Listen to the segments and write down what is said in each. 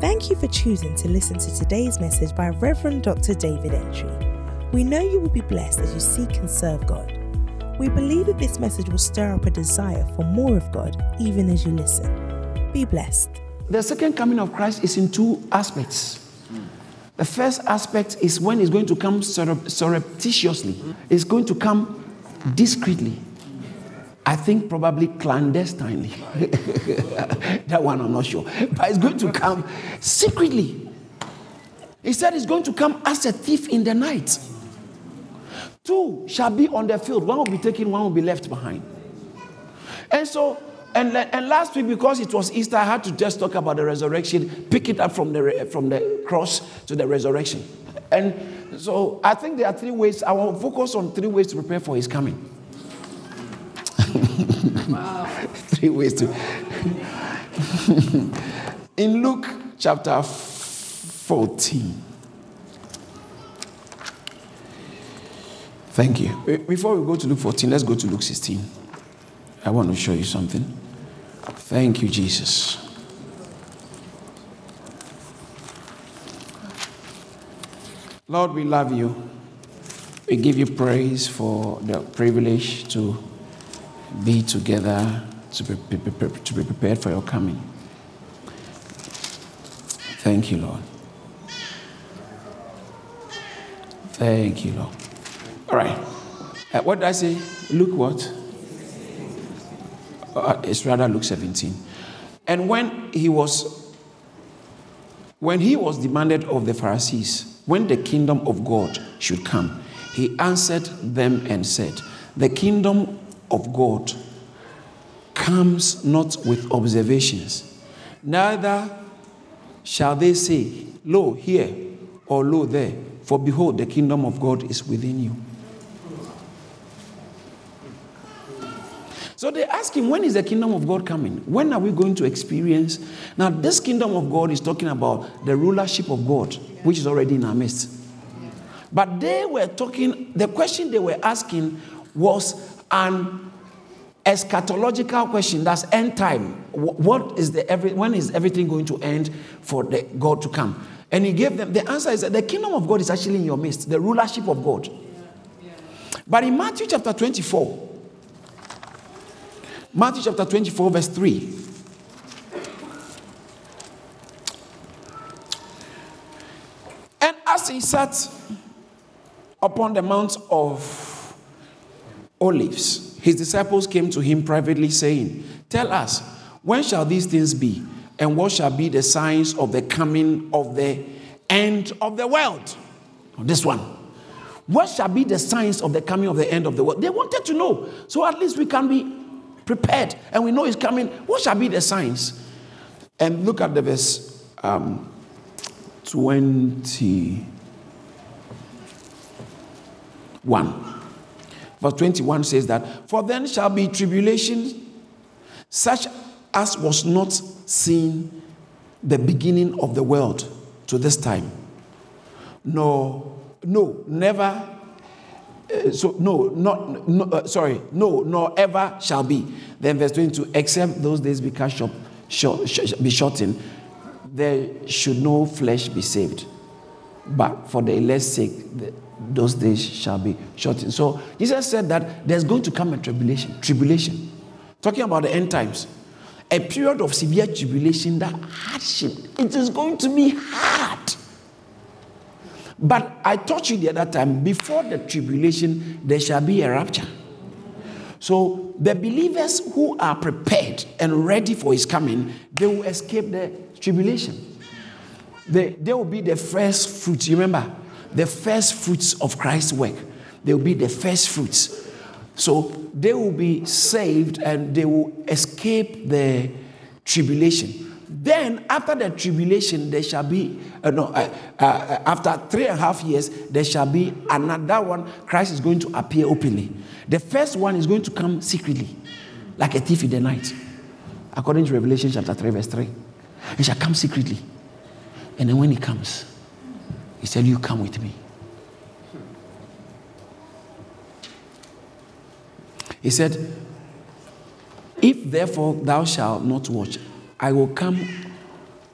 Thank you for choosing to listen to today's message by Reverend Dr. David Entry. We know you will be blessed as you seek and serve God. We believe that this message will stir up a desire for more of God, even as you listen. Be blessed. The second coming of Christ is in two aspects. The first aspect is when it's going to come surreptitiously. It's going to come discreetly. I think probably clandestinely. That one I'm not sure. But it's going to come secretly. He said it's going to come as a thief in the night. Two shall be on the field. One will be taken, one will be left behind. And so, and last week, because it was Easter, I had to just talk about the resurrection, pick it up from the cross to the resurrection. And so I think there are three ways. I will focus on three ways to prepare for his coming. Wow. 3 ways to. In Luke chapter 14. Thank you. Before we go to Luke 14, let's go to Luke 16. I want to show you something. Thank you, Jesus. Lord, we love you. We give you praise for the privilege to be together, to be prepared for your coming. Thank you, Lord. Thank you, Lord. All right. What did I say? Luke what? It's rather Luke 17. And when he was demanded of the Pharisees, when the kingdom of God should come, he answered them and said, "The kingdom of God comes not with observations, neither shall they say, 'Lo here,' or 'Lo there,' for behold, the kingdom of God is within you." So they ask him, when is the kingdom of God coming? When are we going to experience? Now, this kingdom of God is talking about the rulership of God, which is already in our midst. But they were talking, the question they were asking was an eschatological question. That's end time. What is when is everything going to end for the God to come? And he gave them the answer is that the kingdom of God is actually in your midst, the rulership of God. But in Matthew chapter 24, Matthew chapter 24 verse 3, and as he sat upon the Mount of Olives, his disciples came to him privately, saying, "Tell us, when shall these things be? And what shall be the signs of the coming of the end of the world?" This one. What shall be the signs of the coming of the end of the world? They wanted to know. So at least we can be prepared. And we know it's coming. What shall be the signs? And look at the verse 21. Verse 21 says that, "For then shall be tribulation, such as was not seen the beginning of the world to this time. Nor ever shall be." Then verse 22, "Except those days be shortened, there should no flesh be saved. But for the elect's sake, those days shall be shortened." So Jesus said that there's going to come a tribulation. Tribulation. Talking about the end times. A period of severe tribulation, that hardship. It is going to be hard. But I taught you the other time, before the tribulation, there shall be a rapture. So the believers who are prepared and ready for his coming, they will escape the tribulation. They will be the first fruits. You remember? The first fruits of Christ's work. They will be the first fruits. So they will be saved and they will escape the tribulation. Then after the tribulation, there shall be, after 3.5 years, there shall be another one. Christ is going to appear openly. The first one is going to come secretly, like a thief in the night. According to Revelation chapter 3, verse 3. He shall come secretly. And then when he comes, he said, "You come with me." He said, "If therefore thou shalt not watch, I will come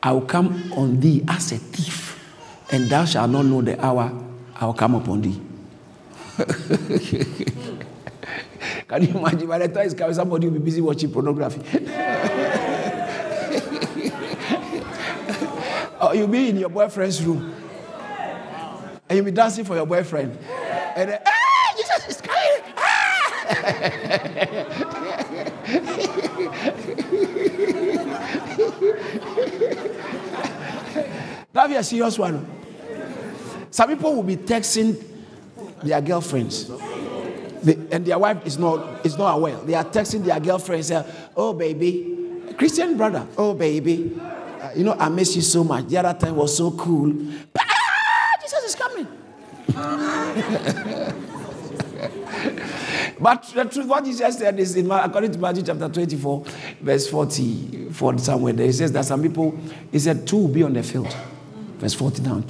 I will come on thee as a thief, and thou shalt not know the hour I will come upon thee. Can you imagine? By the time it's coming, somebody will be busy watching pornography. Or you'll be in your boyfriend's room, and you'll be dancing for your boyfriend. And then, ah, Jesus is coming! Ah! That'll be a serious one. Some people will be texting their girlfriends. And their wife is not aware. They are texting their girlfriends, saying, "Oh baby, Christian brother. Oh baby, I miss you so much. The other time was so cool. But, Jesus is coming." But the truth, what Jesus said is according to Matthew chapter 24, verse 44 somewhere. There it says that some people, he said, two will be on the field. Verse 40 down,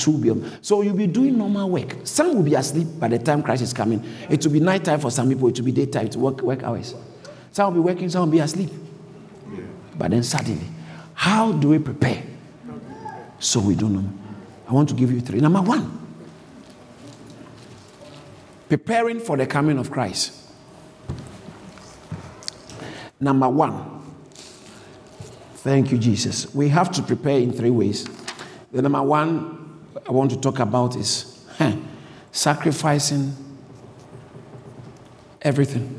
so you'll be doing normal work. Some will be asleep by the time Christ is coming. It will be night time for some people. It will be daytime. It's work hours. Some will be working. Some will be asleep. Yeah. But then suddenly, how do we prepare? So we don't know. I want to give you three. Number one, preparing for the coming of Christ. Number one, thank you, Jesus. We have to prepare in three ways. The number one I want to talk about is sacrificing everything.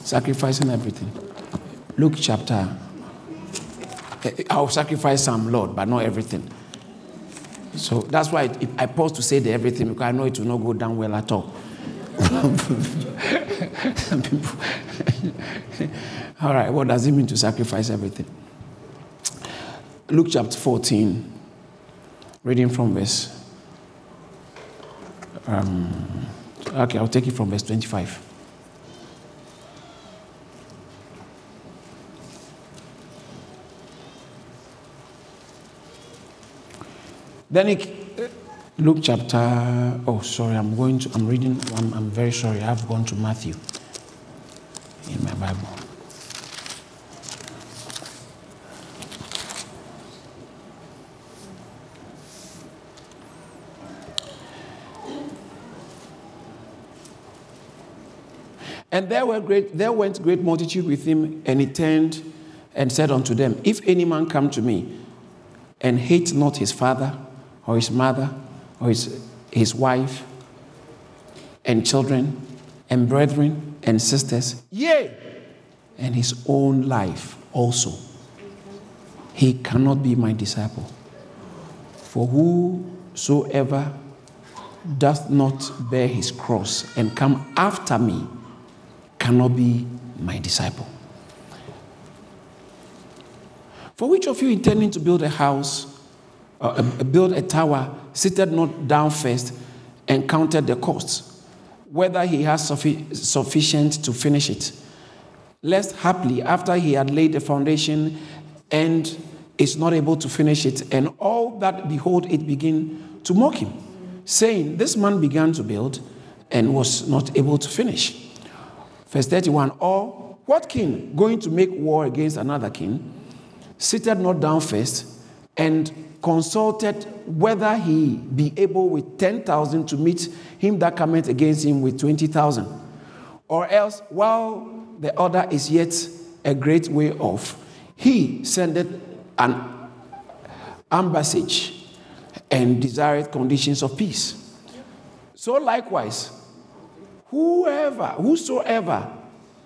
Sacrificing everything. Luke chapter. I'll sacrifice some, Lord, but not everything. So that's why I pause to say the everything, because I know it will not go down well at all. Some people. All right, what does it mean to sacrifice everything? Luke chapter 14, reading from verse. I'll take it from verse 25. Then Luke chapter. Oh, sorry, I'm reading. I'm very sorry. I've gone to Matthew in my Bible. And there went great multitude with him, and he turned and said unto them, "If any man come to me, and hate not his father, or his mother, or his wife, and children, and brethren, and sisters, yea, and his own life also, he cannot be my disciple. For whosoever doth not bear his cross and come after me, cannot be my disciple. For which of you intending to build a house, build a tower, sitteth not down first and counted the costs, whether he has sufficient to finish it? Lest haply, after he had laid the foundation and is not able to finish it, and all that behold it begin to mock him, saying, This man began to build and was not able to finish. Verse 31, or what king going to make war against another king, sitteth not down first, and consulted whether he be able with 10,000 to meet him that cometh against him with 20,000. Or else, while the other is yet a great way off, he sendeth an ambassage and desireth conditions of peace. So likewise, whosoever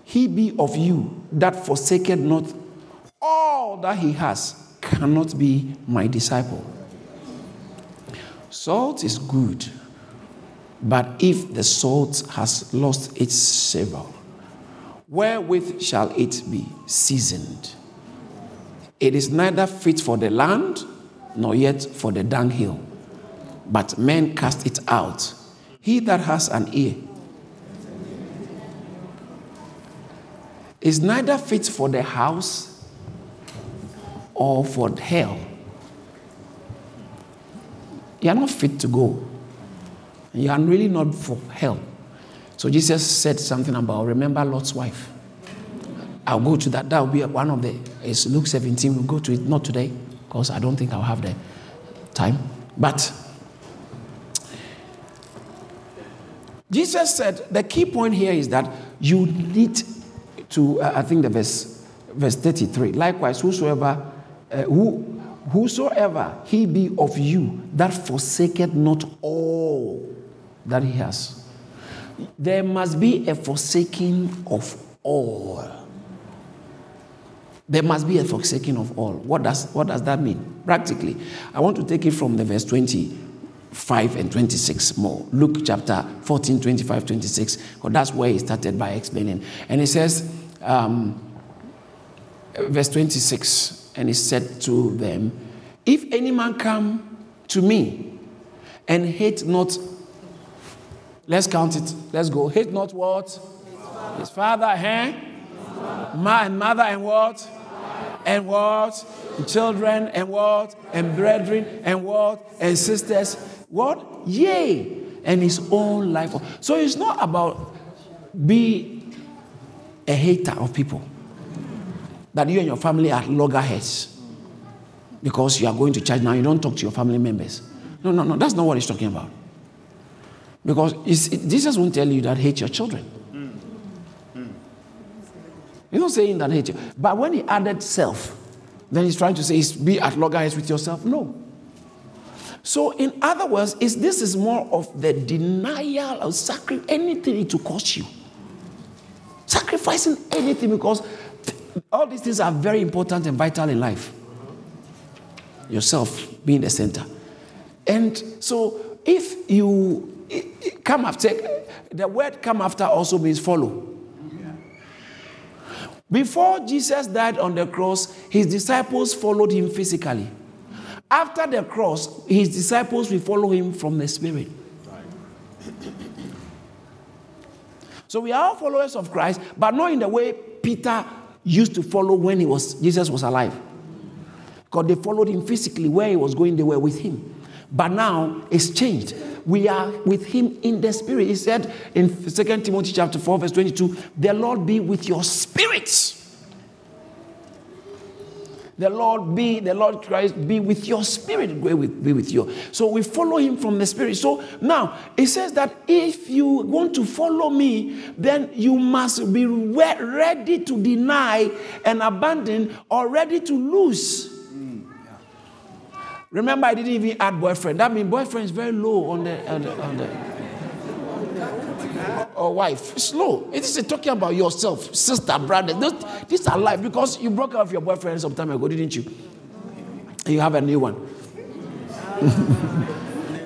he be of you that forsaketh not all that he has cannot be my disciple. Salt is good, but if the salt has lost its savor, wherewith shall it be seasoned? It is neither fit for the land, nor yet for the dunghill, but men cast it out. He that has an ear, is neither fit for the house or for hell. You are not fit to go. You are really not for hell. So Jesus said something about, remember Lot's wife. I'll go to that. That will be one of the, it's Luke 17. We'll go to it, not today, because I don't think I'll have the time. But Jesus said, the key point here is that you need to, I think the verse 33, likewise, whosoever he be of you that forsaketh not all that he has. There must be a forsaking of all. There must be a forsaking of all. What does that mean? Practically, I want to take it from the verse 25 and 26 more. Luke chapter 14, 25, 26. Because that's where he started by explaining. And he says, verse 26, and he said to them, if any man come to me and hate not, let's count it. Let's go. Hate not what? His father, and mother, and what? And what? And children, and what? And brethren, and what? And sisters, what? Yea, and his own life. So it's not about be a hater of people. That you and your family are loggerheads. Because you are going to church now, you don't talk to your family members. No, that's not what he's talking about. Because Jesus won't tell you that hate your children. He's not saying that hate you. But when he added self, then he's trying to say be at loggerheads with yourself. No. So in other words, this is more of the denial of anything to cost you. Sacrificing anything, because all these things are very important and vital in life. Yourself being the center. And so if you... It come after, the word come after also means follow. Yeah. Before Jesus died on the cross, his disciples followed him physically. After the cross, his disciples will follow him from the Spirit. Right. So we are all followers of Christ, but not in the way Peter used to follow when Jesus was alive. Because they followed him physically. Where he was going, they were with him. But now it's changed. We are with him in the Spirit. He said in 2 Timothy chapter 4, verse 22, the Lord be with your spirits. The Lord Christ be with your spirit, be with you. So we follow him from the Spirit. So now it says that if you want to follow me, then you must be ready to deny and abandon, or ready to lose. Remember, I didn't even add boyfriend. That means boyfriend is very low or wife. It's low. It is talking about yourself, sister, brother. These are life, because you broke up with your boyfriend some time ago, didn't you? And you have a new one.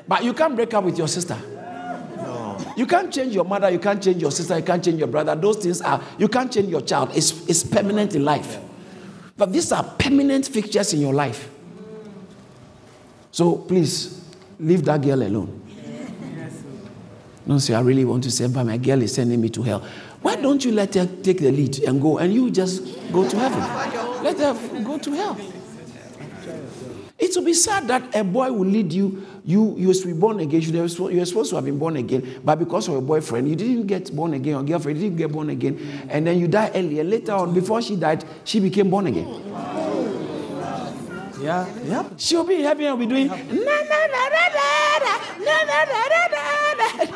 But you can't break up with your sister. No. You can't change your mother. You can't change your sister. You can't change your brother. Those things are, you can't change your child. It's permanent in life. But these are permanent fixtures in your life. So please, leave that girl alone. Don't say, I really want to say, but my girl is sending me to hell. Why don't you let her take the lead and go, and you just go to heaven? Let her go to hell. It will be sad that a boy will lead you. You will be born again. You were supposed to have been born again, but because of a boyfriend, you didn't get born again, or girlfriend, you didn't get born again, and then you die earlier. Later on, before she died, she became born again. Yeah. She'll be in heaven and be doing na na na na na na na na na.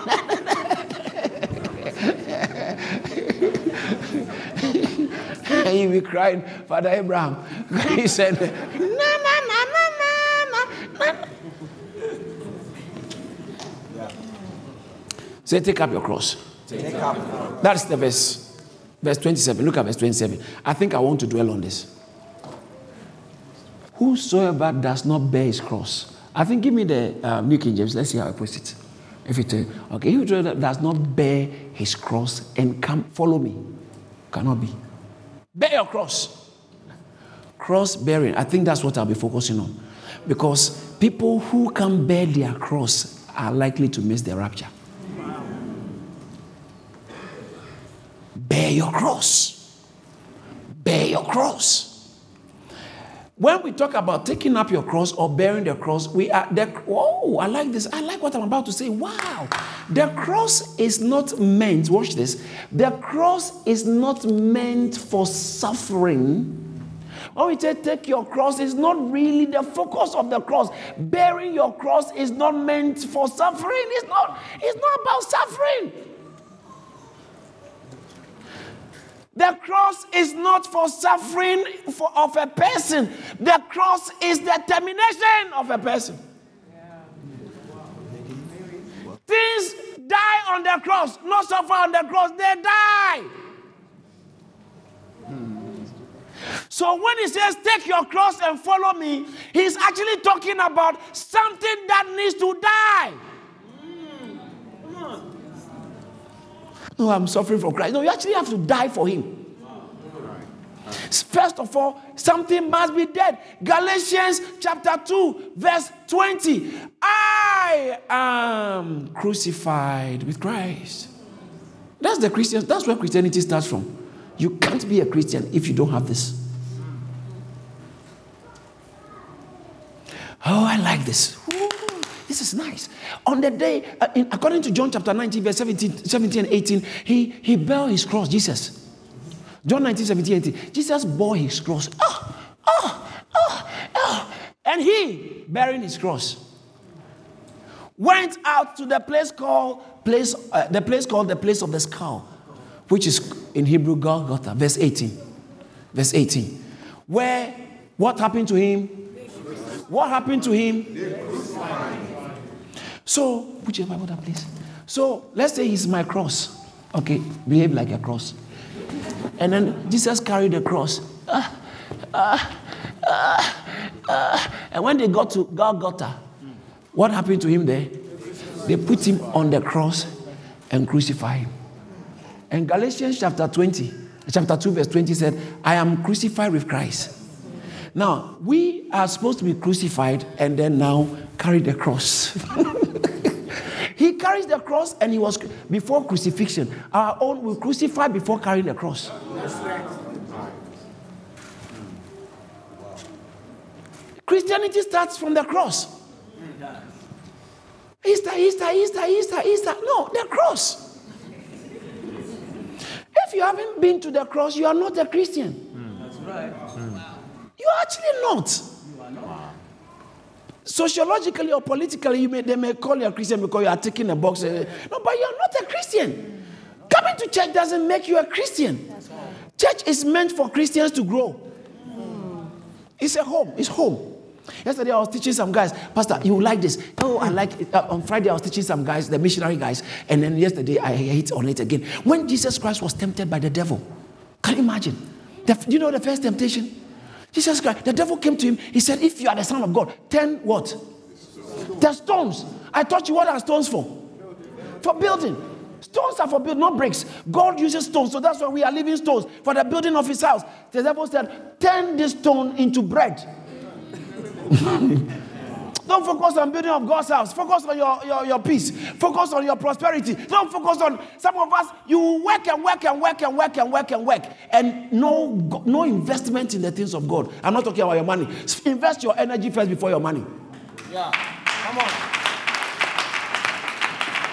And you'll be crying, Father Abraham. He said na na na na na na. Say, take up your cross. That's the verse. Verse 27. Look at verse 27. I think I want to dwell on this. Whosoever does not bear his cross. I think, give me the New King James. Let's see how I post it. Whosoever does not bear his cross and come follow me, cannot be. Bear your cross. Cross bearing. I think that's what I'll be focusing on. Because people who can bear their cross are likely to miss the rapture. Wow. Bear your cross. Bear your cross. When we talk about taking up your cross or bearing the cross, I like this. I like what I'm about to say. Wow. The cross is not meant, watch this, the cross is not meant for suffering. When we say take your cross, it's not really the focus of the cross. Bearing your cross is not meant for suffering. It's not about suffering. The cross is not for suffering of a person. The cross is the termination of a person. Things die on the cross, not suffer on the cross, they die. So when he says, take your cross and follow me, he's actually talking about something that needs to die. No, I'm suffering for Christ. No, you actually have to die for him. First of all, something must be dead. Galatians chapter 2, verse 20. I am crucified with Christ. That's the Christian. That's where Christianity starts from. You can't be a Christian if you don't have this. Oh, I like this. Ooh, this is nice. On the day, according to John chapter 19, verse 17 and 18, he bore his cross, Jesus. John 19, 17, 18. Jesus bore his cross. And he, bearing his cross, went out to the place called the place of the skull, which is in Hebrew Golgotha, verse 18. Verse 18. Where, what happened to him? What happened to him? So, put your Bible down, please. So, let's say he's my cross. Okay, behave like a cross. And then Jesus carried the cross. And when they got to Golgotha, what happened to him there? They put him on the cross and crucified him. And Galatians chapter 2 verse 20 said, I am crucified with Christ. Now, we are supposed to be crucified and then now carry the cross. He carries the cross and he was before crucifixion. Our own will crucify before carrying the cross. Christianity starts from the cross. Easter. No, the cross. If you haven't been to the cross, you are not a Christian. That's right. You are actually not. Sociologically or politically, they may call you a Christian because you are taking a box. No, but you are not a Christian. Coming to church doesn't make you a Christian. Church is meant for Christians to grow. It's a home. It's home. Yesterday I was teaching some guys, Pastor, you like this? Oh, I like it. On Friday I was teaching some guys, the missionary guys, and then yesterday I hit on it again. When Jesus Christ was tempted by the devil, can you imagine? The first temptation? Jesus Christ, the devil came to him. He said, if you are the Son of God, turn what? The stones. I taught you what are stones for? For building. Stones are for building, not bricks. God uses stones, so that's why we are leaving stones for the building of his house. The devil said, turn this stone into bread. Don't focus on building of God's house. Focus on your peace. Focus on your prosperity. Don't focus on some of us. You work and work and work and work and work and work. And no investment in the things of God. I'm not talking about your money. Invest your energy first before your money. Yeah. Come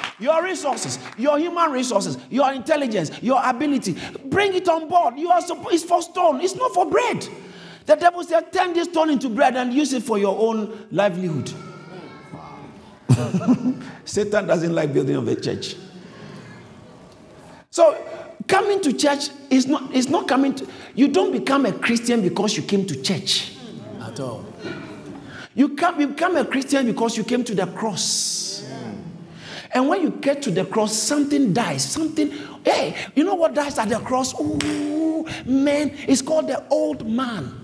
on. Your resources, your human resources, your intelligence, your ability. Bring it on board. It's for stone. It's not for bread. The devil said, turn this stone into bread and use it for your own livelihood. Satan doesn't like building of a church. So, coming to church is not coming to... You don't become a Christian because you came to church. At all. You become a Christian because you came to the cross. Yeah. And when you get to the cross, something dies. Hey, you know what dies at the cross? Ooh, man. It's called the old man.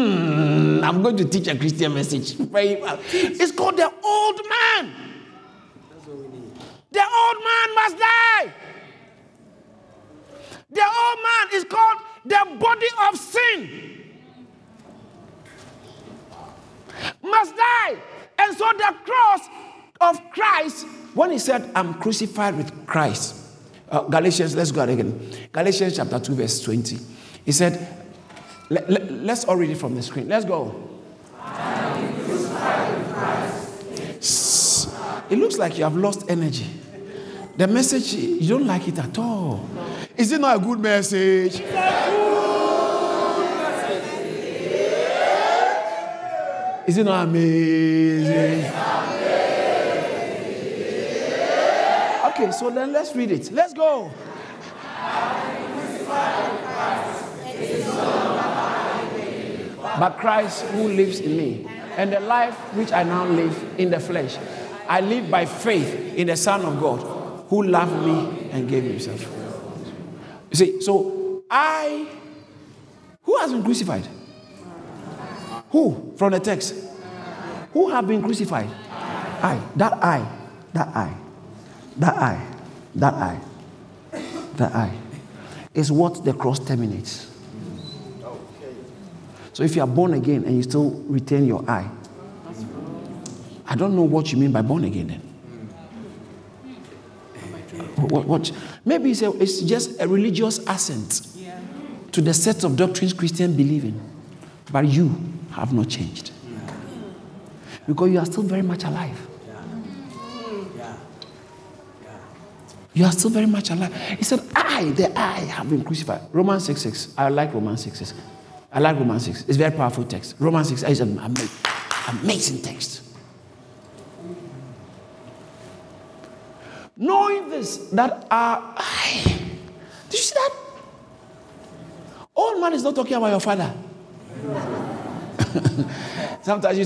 I'm going to teach a Christian message. Very well. It's called the old man. The old man must die. The old man is called the body of sin. Must die. And so the cross of Christ, when he said, I'm crucified with Christ. Galatians, let's go again. Galatians chapter 2, verse 20. He said, let's all read it from the screen. Let's go. I am crucified with Christ. It looks like you have lost energy. The message, you don't like it at all. Is it not a good message? It's a good message. Is it not amazing? It's amazing. Okay, so then let's read it. Let's go. But Christ who lives in me, and the life which I now live in the flesh, I live by faith in the Son of God, who loved me and gave himself. You see, so who has been crucified? Who? From the text. Who have been crucified? That I is what the cross terminates. So if you are born again and you still retain your I, I don't know what you mean by born again then. What? Maybe it's just a religious assent to the set of doctrines Christians believe in. But you have not changed. Yeah. Because you are still very much alive. Yeah. Yeah. Yeah. You are still very much alive. He said, I have been crucified. Romans 6:6. I like Romans 6:6. I like Romans 6. It's a very powerful text. Romans 6 is an amazing text. Knowing this, that I... Did you see that? Old man is not talking about your father. Sometimes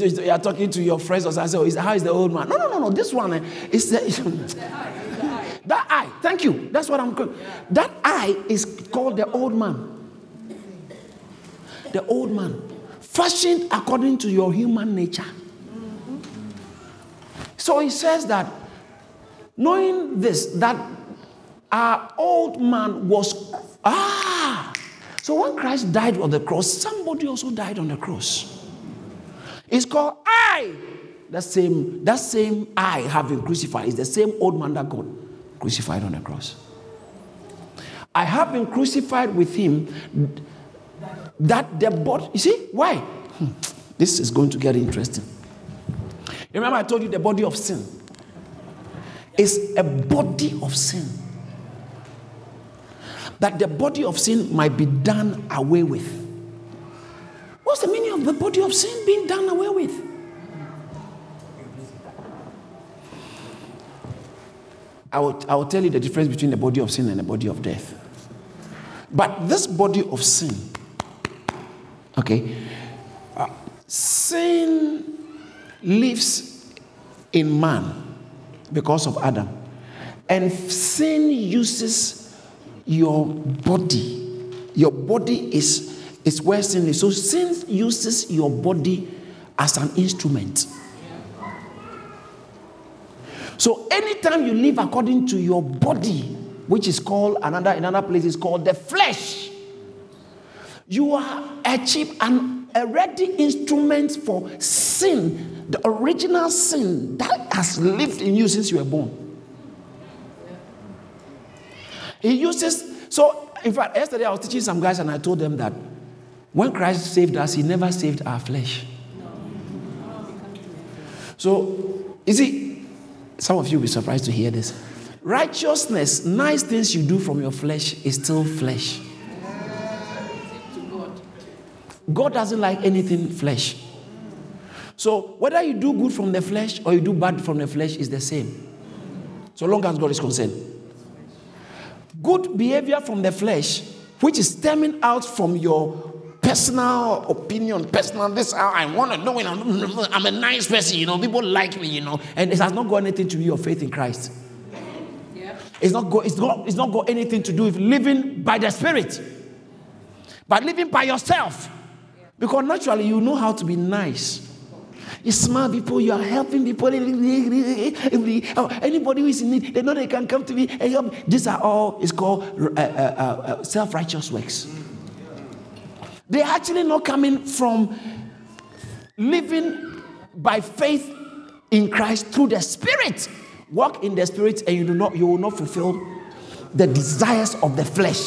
you are talking to your friends or something. So how is the old man? No. This one is the I. That I. Thank you. That's what I'm calling. Yeah. That I is called the old man. The old man. Fashioned according to your human nature. Mm-hmm. So he says that knowing this, that our old man was... So when Christ died on the cross, somebody also died on the cross. It's called I. That same I have been crucified. It's the same old man that got crucified on the cross. I have been crucified with him that the body... You see? Why? This is going to get interesting. Remember I told you the body of sin. Is a body of sin. That the body of sin might be done away with. What's the meaning of the body of sin being done away with? I will tell you the difference between the body of sin and the body of death. But this body of sin, okay, sin lives in man. Because of Adam. And sin uses your body. Your body is where sin is. So sin uses your body as an instrument. So anytime you live according to your body, which is called another place is called the flesh, you are a ready instrument for sin, the original sin that has lived in you since you were born. In fact, yesterday I was teaching some guys and I told them that when Christ saved us, he never saved our flesh. So, you see, some of you will be surprised to hear this. Righteousness, nice things you do from your flesh is still flesh. God doesn't like anything flesh. So whether you do good from the flesh or you do bad from the flesh is the same. So long as God is concerned. Good behavior from the flesh, which is stemming out from your personal opinion, this how I want to know it. I'm a nice person, people like me, and it has not got anything to do with your faith in Christ. Yeah. It's not got anything to do with living by the Spirit. But living by yourself. Because naturally you know how to be nice. You smile people, you are helping people. Anybody who is in need, they know they can come to me and help. These are all, it's called self-righteous works. They're actually not coming from living by faith in Christ through the Spirit. Walk in the Spirit and you will not fulfill the desires of the flesh.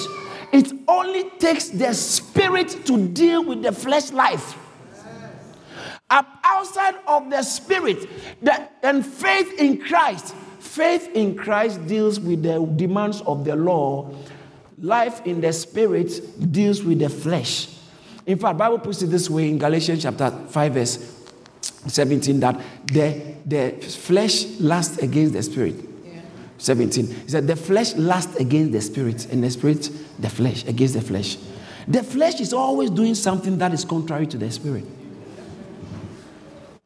It only takes the Spirit to deal with the flesh life. outside of the Spirit and faith in Christ. Faith in Christ deals with the demands of the law. Life in the Spirit deals with the flesh. In fact, the Bible puts it this way in Galatians chapter 5, verse 17, that the flesh lusts against the Spirit. 17. He said, the flesh lusts against the Spirit, and the Spirit, the flesh, against the flesh. The flesh is always doing something that is contrary to the Spirit.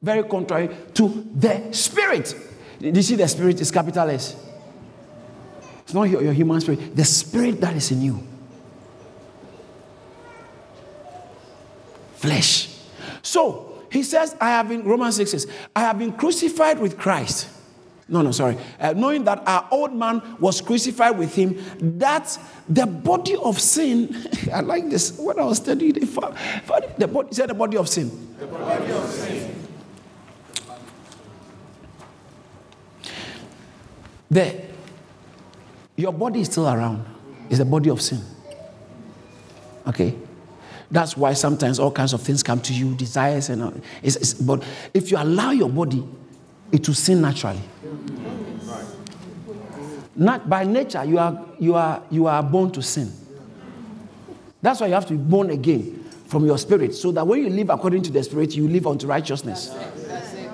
Very contrary to the Spirit. Did you see the Spirit is capital S? It's not your human spirit. The Spirit that is in you. Flesh. So, he says, I have been, Romans 6 says, I have been crucified with Christ. Knowing that our old man was crucified with him, that the body of sin, I like this, when I was studying, the body of sin. The body of sin. Your body is still around. It's the body of sin. Okay? That's why sometimes all kinds of things come to you, desires and all. But if you allow your body, it will sin naturally. Right. Not by nature, you are born to sin. That's why you have to be born again from your spirit, so that when you live according to the Spirit, you live unto righteousness. That's it.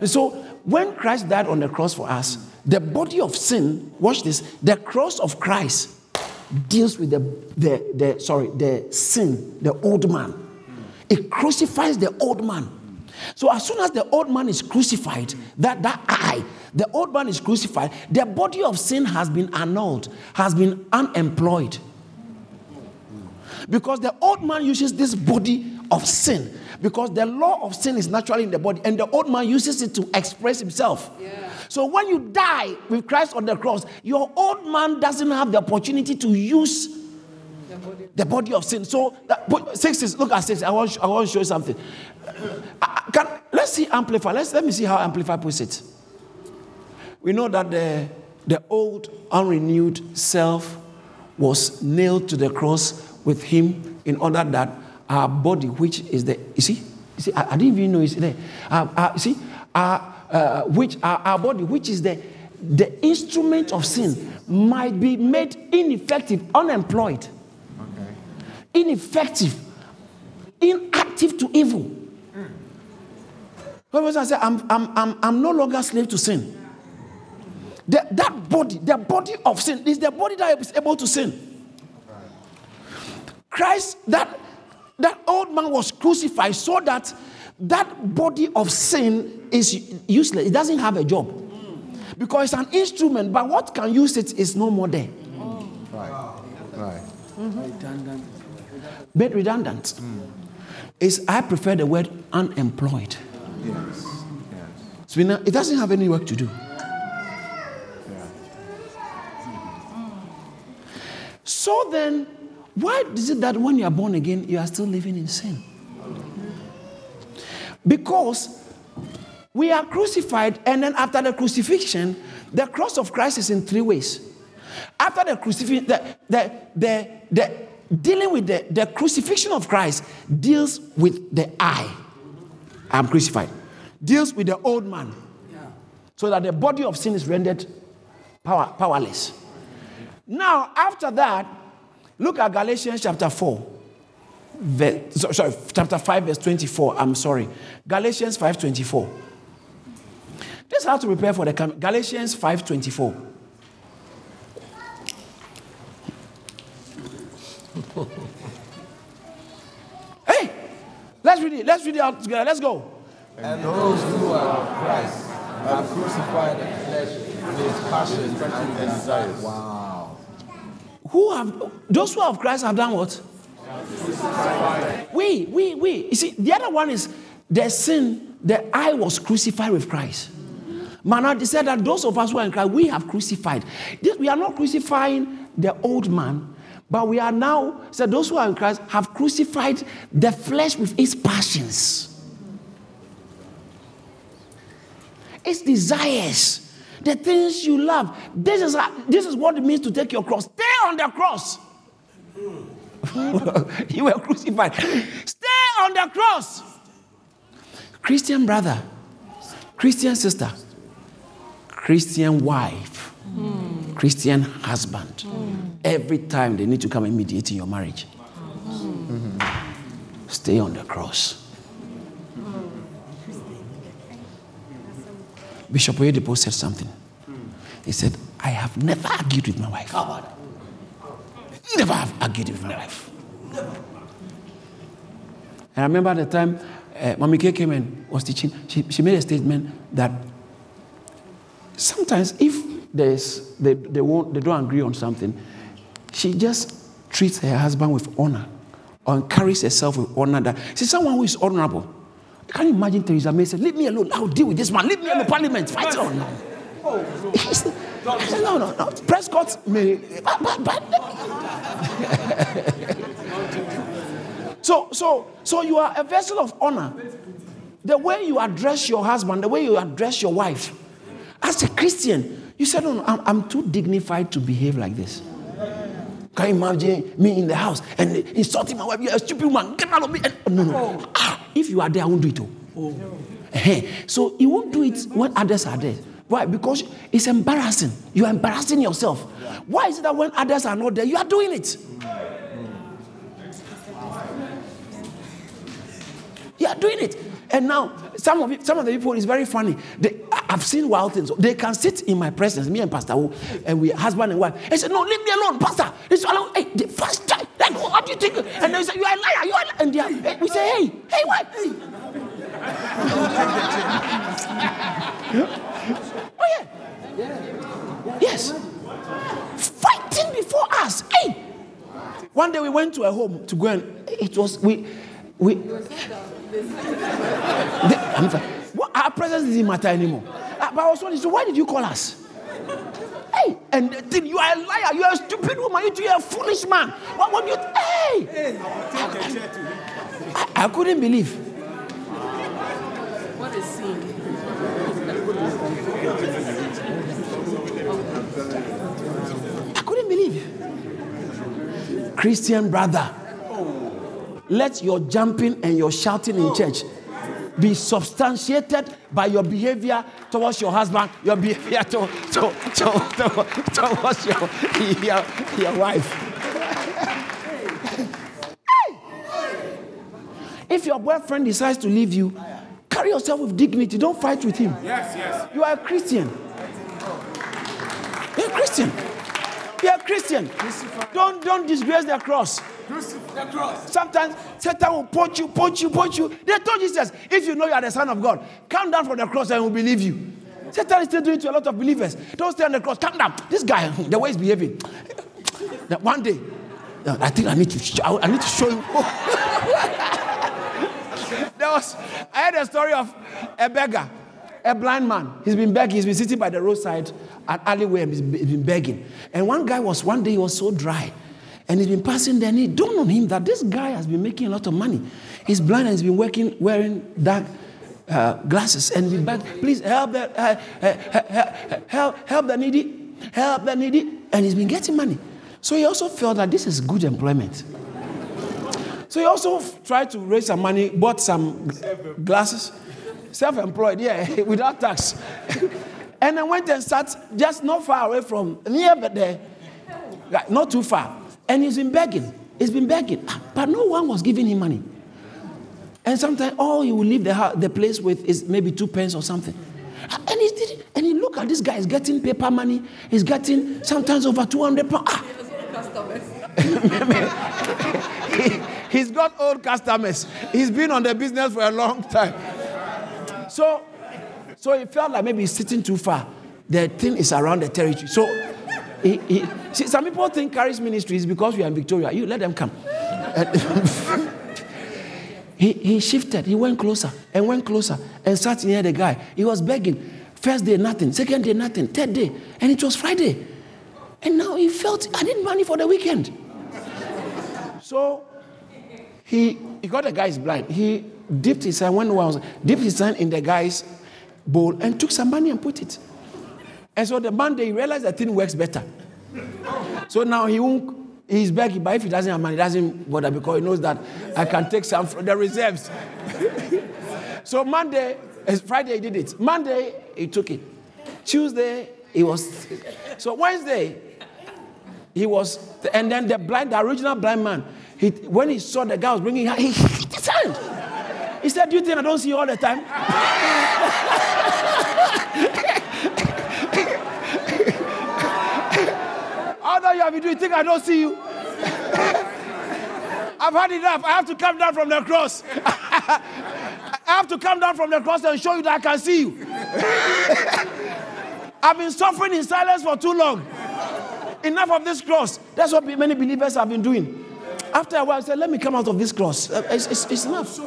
And so when Christ died on the cross for us, the body of sin, watch this, the cross of Christ deals with the sin, the old man. It crucifies the old man. So as soon as the old man is crucified, the old man is crucified, the body of sin has been annulled, has been unemployed. Because the old man uses this body of sin, because the law of sin is naturally in the body, and the old man uses it to express himself. Yeah. So when you die with Christ on the cross, your old man doesn't have the opportunity to use the body of sin. So look at 6. I want to show you something. Let's see Amplify. Let me see how Amplify puts it. We know that the old unrenewed self was nailed to the cross with him in order that our body, which is the, I didn't even know it's there. Our body, which is the instrument of sin, might be made ineffective, unemployed, inactive to evil. What was I saying? I'm no longer slave to sin. That body, the body of sin, is the body that is able to sin. Christ, that old man was crucified so that body of sin is useless. It doesn't have a job. Because it's an instrument, but what can use it is no more there. Right. Mm-hmm. Redundant. I prefer the word unemployed. Yes. So now, it doesn't have any work to do. So then, why is it that when you are born again, you are still living in sin? Because we are crucified, and then after the crucifixion, the cross of Christ is in 3 ways. After the crucifixion, dealing with the crucifixion of Christ deals with the I. I am crucified. Deals with the old man. So that the body of sin is rendered powerless. Now, after that, look at Galatians chapter 4. Chapter 5, verse 24. Galatians 5:24. Just have to prepare for the coming. Galatians 5:24. Hey, let's read it. Let's read it out together. Let's go. And those who are of Christ have crucified the flesh with passions and desires. Wow. Those who are of Christ have done what? We. You see, the other one is the sin that I was crucified with Christ. Manard said that those of us who are in Christ, we have crucified. We are not crucifying the old man, but we are now, so those who are in Christ have crucified the flesh with its passions, its desires, the things you love. This is what it means to take your cross. Stay on the cross. You were crucified. Stay on the cross. Christian brother, Christian sister, Christian wife, Christian husband. Every time they need to come and mediate in your marriage. Stay on the cross. Bishop Oyedepo said something. He said, I have never argued with my wife. Never have argued with my wife. And I remember the time Mommy K came and was teaching, she made a statement that sometimes if they don't agree on something, she just treats her husband with honor or carries herself with honor. That, see, someone who is honorable. Can you imagine Theresa May said, leave me alone, I'll deal with this man, leave me alone, Parliament, fight on now. Oh, I said, no, Prescott may, but. So you are a vessel of honor. The way you address your husband, the way you address your wife, as a Christian, you said, no, I'm too dignified to behave like this. Can you imagine me in the house and insulting my wife? You're a stupid man, get out of me. No. If you are there, I won't do it. So you won't do it when others are there. Why? Because it's embarrassing. You are embarrassing yourself. Why is it that when others are not there, you are doing it? You are doing it. And now, some of the people, it's very funny. I've seen wild things. They can sit in my presence, me and Pastor Wu, and we husband and wife. I said, no, leave me alone, Pastor. They say, hey, the first time, like, what do you think? And they say, you are a liar, you are a liar. And we say, hey, why? Yes. Fighting before us. Hey. One day we went to a home to go and it was we our presence didn't matter anymore. But I was wondering, so why did you call us? Hey, and then you are a liar, you are a stupid woman, you are a foolish man. What do you I couldn't believe. What a scene. I couldn't believe. Christian brother, let your jumping and your shouting in church be substantiated by your behavior towards your husband, your behavior towards your wife. If your boyfriend decides to leave you, carry yourself with dignity. Don't fight with him. Yes. You are a Christian. You're a Christian. You're a Christian. Don't disgrace the cross. Sometimes Satan will punch you. They told Jesus, if you know you are the Son of God, come down from the cross and we'll believe you. Satan is still doing it to a lot of believers. Don't stay on the cross. Come down. This guy, the way he's behaving. That one day, I think I need to show you. I heard a story of a beggar, a blind man. He's been begging. He's been sitting by the roadside, an alleyway, and he's been begging. And one guy he was so dry. And he's been passing there, and it dawned on him that this guy has been making a lot of money. He's blind and he's been wearing dark glasses. And he's begged, please help the needy, help the needy. And he's been getting money. So he also felt that this is good employment. So he also tried to raise some money, bought some glasses, self-employed, without tax. And then went and sat just not far away from, near there, not too far. And he's been begging, but no one was giving him money. And sometimes all he will leave the place with is maybe 2 pence or something. And he did it. And he looked at this guy, he's getting paper money, he's getting sometimes over 200 pounds. He's got old customers. He's been on the business for a long time. So he felt like maybe he's sitting too far. The thing is around the territory. So some people think Charis Ministries because we are in Victoria. You let them come. He shifted. He went closer and sat near the guy. He was begging. First day, nothing. Second day, nothing. Third day. And it was Friday. And now he felt, I need money for the weekend. So he got the guy's blind. He dipped his hand in the guy's bowl and took some money and put it. And so the Monday he realized that thing works better. So now he's begging, but if he doesn't have money, he doesn't bother because he knows that I can take some from the reserves. So Monday, Friday he did it. Monday, he took it. Tuesday, he was... So Wednesday, he was... And then the original blind man, when he saw the guy was bringing... He hit his hand. He said, do you think I don't see you all the time? How do you have to do? You think I don't see you? I've had enough. I have to come down from the cross. I have to come down from the cross and show you that I can see you. I've been suffering in silence for too long. Enough of this cross. That's what many believers have been doing. After a while, I said, let me come out of this cross. It's enough.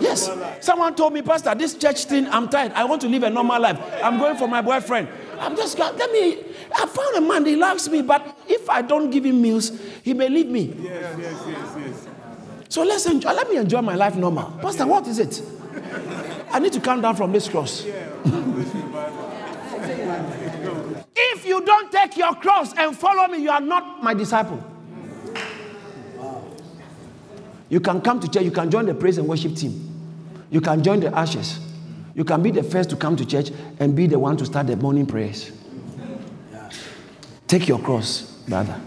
Yes. Someone told me, Pastor, this church thing, I'm tired. I want to live a normal life. I'm going for my boyfriend. I found a man, he loves me, but if I don't give him meals, he may leave me. Yes. So let me enjoy my life normal. Pastor, what is it? I need to come down from this cross. If you don't take your cross and follow me, you are not my disciple. You can come to church, you can join the praise and worship team. You can join the ashes. You can be the first to come to church and be the one to start the morning prayers. Take your cross, brother.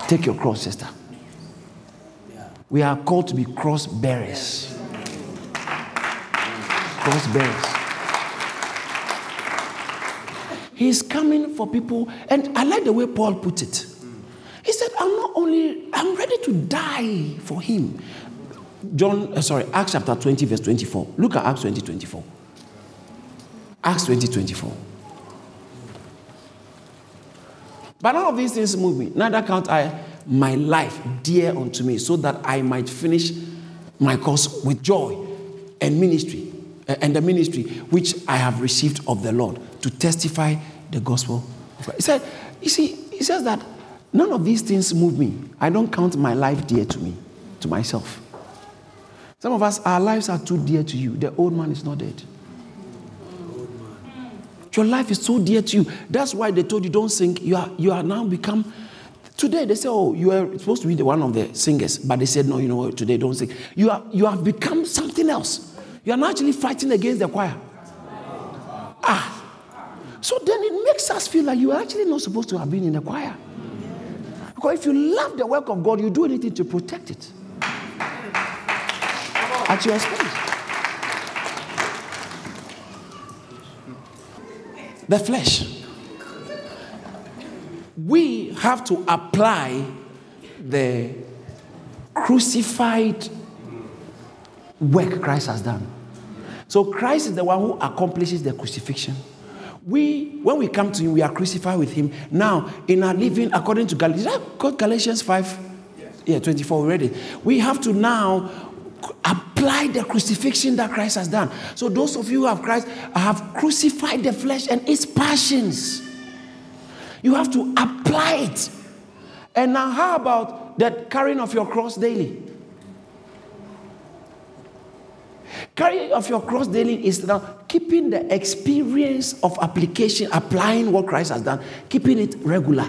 Take your cross, sister. We are called to be cross bearers. Cross bearers. He's coming for people, and I like the way Paul put it. He said, I'm ready to die for him. Acts chapter 20, verse 24. Look at Acts 20, 24. Acts 20, 24. But none of these things move me. Neither count I my life dear unto me, so that I might finish my course with joy and the ministry which I have received of the Lord to testify the gospel. He said, he says that none of these things move me. I don't count my life dear to me, to myself. Some of us, our lives are too dear to you. The old man is not dead. Your life is so dear to you. That's why they told you don't sing. You are now become... Today they say, oh, you are supposed to be the one of the singers. But they said, no, you know, today don't sing. You have become something else. You are now actually fighting against the choir. So then it makes us feel like you are actually not supposed to have been in the choir. Because if you love the work of God, you do anything to protect it. At your expense. The flesh. We have to apply the crucified work Christ has done. So Christ is the one who accomplishes the crucifixion. When we come to him, we are crucified with him. Now, in our living, according to Galatians 5, 24, we read it. We have to now apply the crucifixion that Christ has done. So those of you who have Christ have crucified the flesh and its passions. You have to apply it. And now how about that carrying of your cross daily? Carrying of your cross daily is now keeping the experience of application, applying what Christ has done, keeping it regular.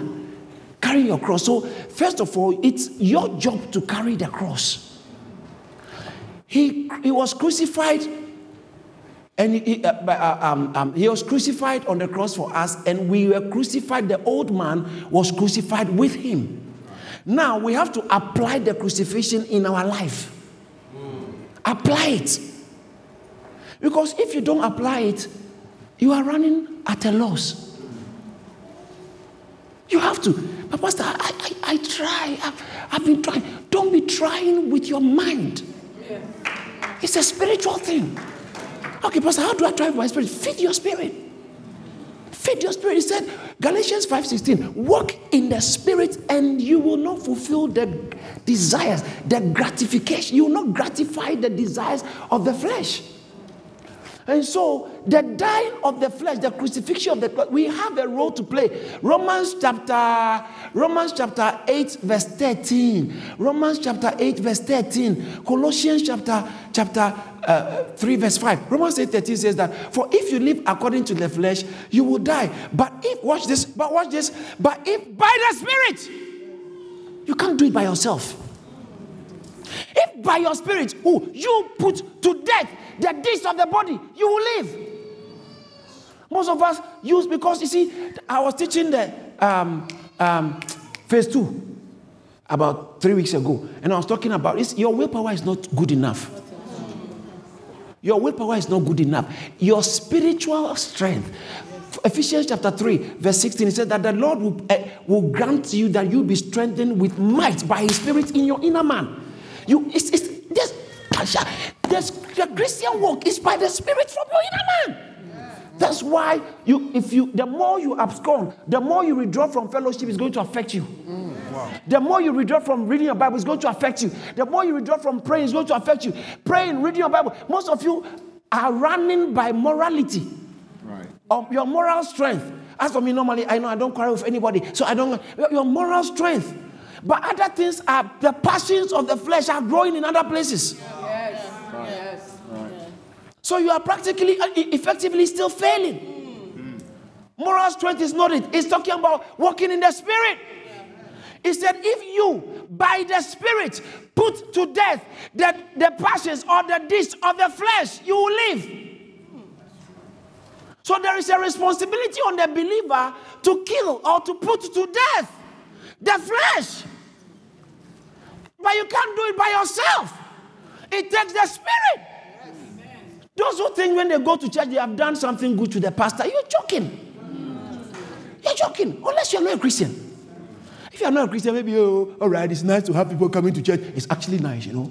Carrying your cross. So first of all, it's your job to carry the cross. He was crucified, and he was crucified on the cross for us, and we were crucified. The old man was crucified with him. Now we have to apply the crucifixion in our life. Apply it. Because if you don't apply it, you are running at a loss. You have to. But Pastor, I try. I've been trying. Don't be trying with your mind. It's a spiritual thing. Okay, Pastor, how do I try my spirit? Feed your spirit. Feed your spirit. He said, Galatians 5:16, walk in the spirit and you will not fulfill the desires, the gratification. You will not gratify the desires of the flesh. And so, the dying of the flesh, the crucifixion of the flesh, we have a role to play. Romans chapter 8, verse 13. Romans chapter 8, verse 13. Colossians chapter 3, verse 5. Romans 8:13 says that, for if you live according to the flesh, you will die. But if by the Spirit, you can't do it by yourself. If by your spirit, who you put to death the deeds of the body, you will live. Most of us use, because you see, I was teaching the phase 2 about 3 weeks ago, and I was talking about this. Your willpower is not good enough. Your willpower is not good enough. Your spiritual strength. Ephesians chapter 3, verse 16, it says that the Lord will grant you that you be strengthened with might by his spirit in your inner man. The Christian walk is by the spirit from your inner man. That's why the more you abscond, the more you withdraw from fellowship is going to affect you. Wow. The more you withdraw from reading your Bible is going to affect you. The more you withdraw from praying is going to affect you. Praying, reading your Bible. Most of you are running by morality. Right. Of your moral strength. As for me, normally, I know I don't quarrel with anybody. So I don't. Your moral strength. But other things are, the passions of the flesh are growing in other places. Yes. Right. Yes. So you are practically, effectively still failing. Moral strength is not it. It's talking about walking in the Spirit. It said, if you, by the Spirit, put to death the passions or the deeds of the flesh, you will live. So there is a responsibility on the believer to kill or to put to death the flesh. But you can't do it by yourself. It takes the Spirit. Those who think when they go to church, they have done something good to the pastor, you're joking. You're joking, unless you're not a Christian. If you're not a Christian, maybe, all right, it's nice to have people coming to church. It's actually nice, you know.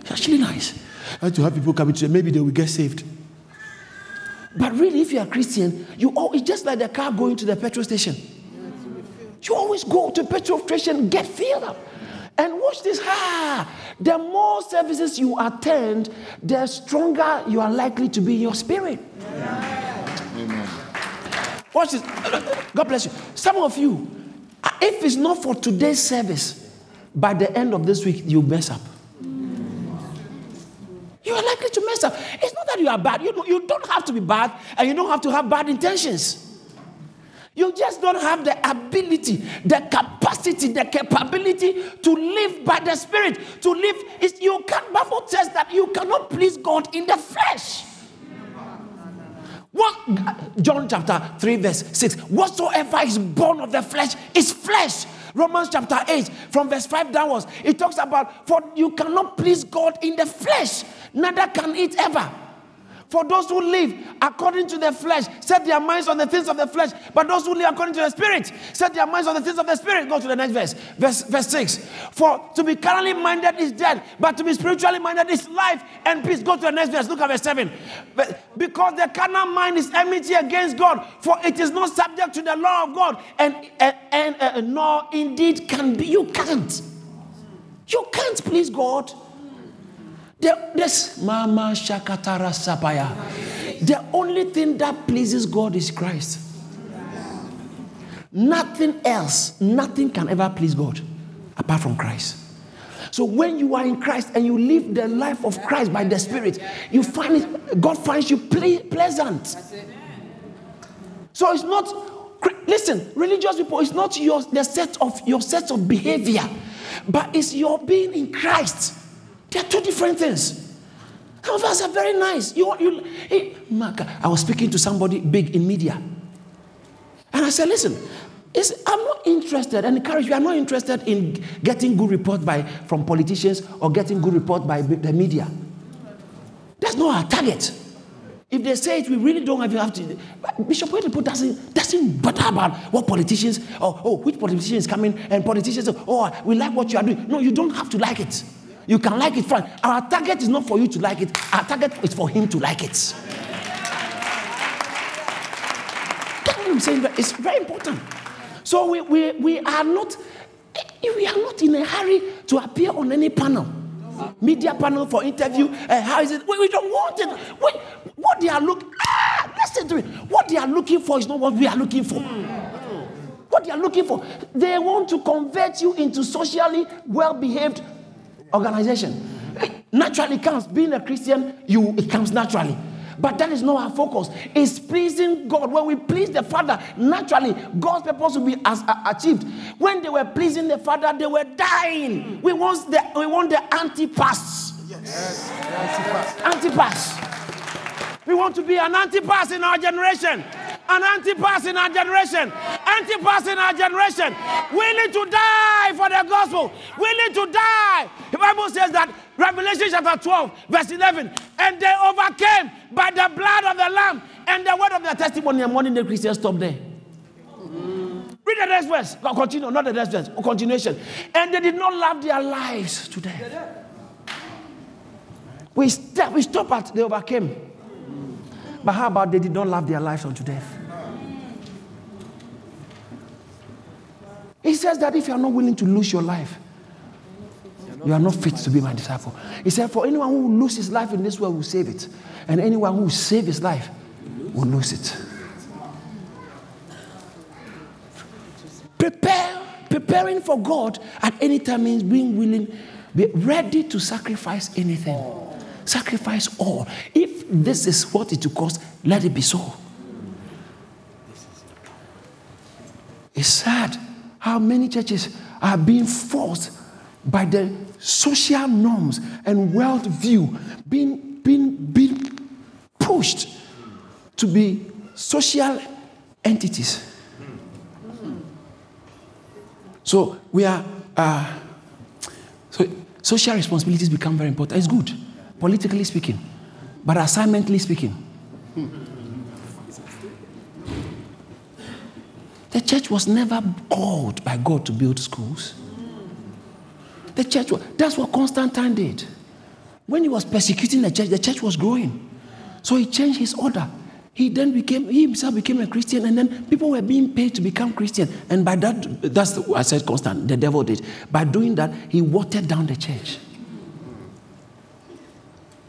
It's actually nice to have people coming to church. Maybe they will get saved. But really, if you're a Christian, it's just like the car going to the petrol station. You always go to petrol station, get filled up. And watch this. The more services you attend, the stronger you are likely to be in your spirit. Amen. Watch this. God bless you. Some of you, if it's not for today's service, by the end of this week, you mess up. You are likely to mess up. It's not that you are bad. You don't have to be bad, and you don't have to have bad intentions. You just don't have the ability, the capacity, the capability to live by the Spirit. To live, you can't. Bible says that you cannot please God in the flesh. What John chapter 3 verse 6. Whatsoever is born of the flesh is flesh. Romans chapter 8 from verse 5 downwards. It talks about, for you cannot please God in the flesh. Neither can it ever. For those who live according to the flesh set their minds on the things of the flesh, but those who live according to the Spirit set their minds on the things of the Spirit. Go to the next verse. Verse 6. For to be carnally minded is death, but to be spiritually minded is life and peace. Go to the next verse. Look at verse 7. Because the carnal mind is enmity against God, for it is not subject to the law of God, and nor indeed can be. You can't. You can't please God. The only thing that pleases God is Christ. Nothing else, nothing can ever please God apart from Christ. So when you are in Christ and you live the life of Christ by the Spirit, you find it, God finds you pleasant. So it's not, listen, religious people, it's not your set of behavior, but it's your being in Christ. They are two different things. Some of us are very nice. Mark, I was speaking to somebody big in media. And I said, listen, I'm not interested, and encourage you, I'm not interested in getting good reports from politicians or getting good reports by the media. That's not our target. If they say it, we really don't have to. But Bishop Oyedepo doesn't bother about what politicians, which politician is coming, and politicians, we like what you are doing. No, you don't have to like it. You can like it, friend. Our target is not for you to like it. Our target is for him to like it. That's what I'm saying. It's very important. So we are not in a hurry to appear on any panel, media panel for interview. How is it? We don't want it. What they are looking. Listen to it. What they are looking for is not what we are looking for. What they are looking for, they want to convert you into socially well-behaved organization. Naturally comes. Being a Christian, it comes naturally. But that is not our focus. It's pleasing God. When we please the Father, naturally, God's purpose will be achieved. When they were pleasing the Father, they were dying. We want the Antipas. Yes. Yes. Antipas. We want to be an Antipas in our generation. An Antipas in our generation. Antipas in our generation. Willing to die for the gospel. Willing to die. The Bible says that, Revelation chapter 12, verse 11. And they overcame by the blood of the Lamb and the word of their testimony. And modern day Christians stop there. Read the next verse. Continue, not the next verse. Continuation. And they did not love their lives to death. We stop at they overcame. But how about they did not love their lives unto death? He says that if you are not willing to lose your life, you are not fit to be my disciple. He said, for anyone who will lose his life in this world will save it. And anyone who will save his life will lose it. Preparing for God at any time means being willing, be ready to sacrifice anything. Sacrifice all. If this is what it will cost, let it be so. It's sad how many churches are being forced by the social norms and world view, being pushed to be social entities. So we are. So social responsibilities become very important. It's good, politically speaking, but assignmentally speaking, the church was never called by God to build schools. The church was, that's what Constantine did. When he was persecuting the church was growing. So he changed his order. He himself became a Christian, and then people were being paid to become Christian. And by that, that's what I said, Constantine, the devil did. By doing that, he watered down the church.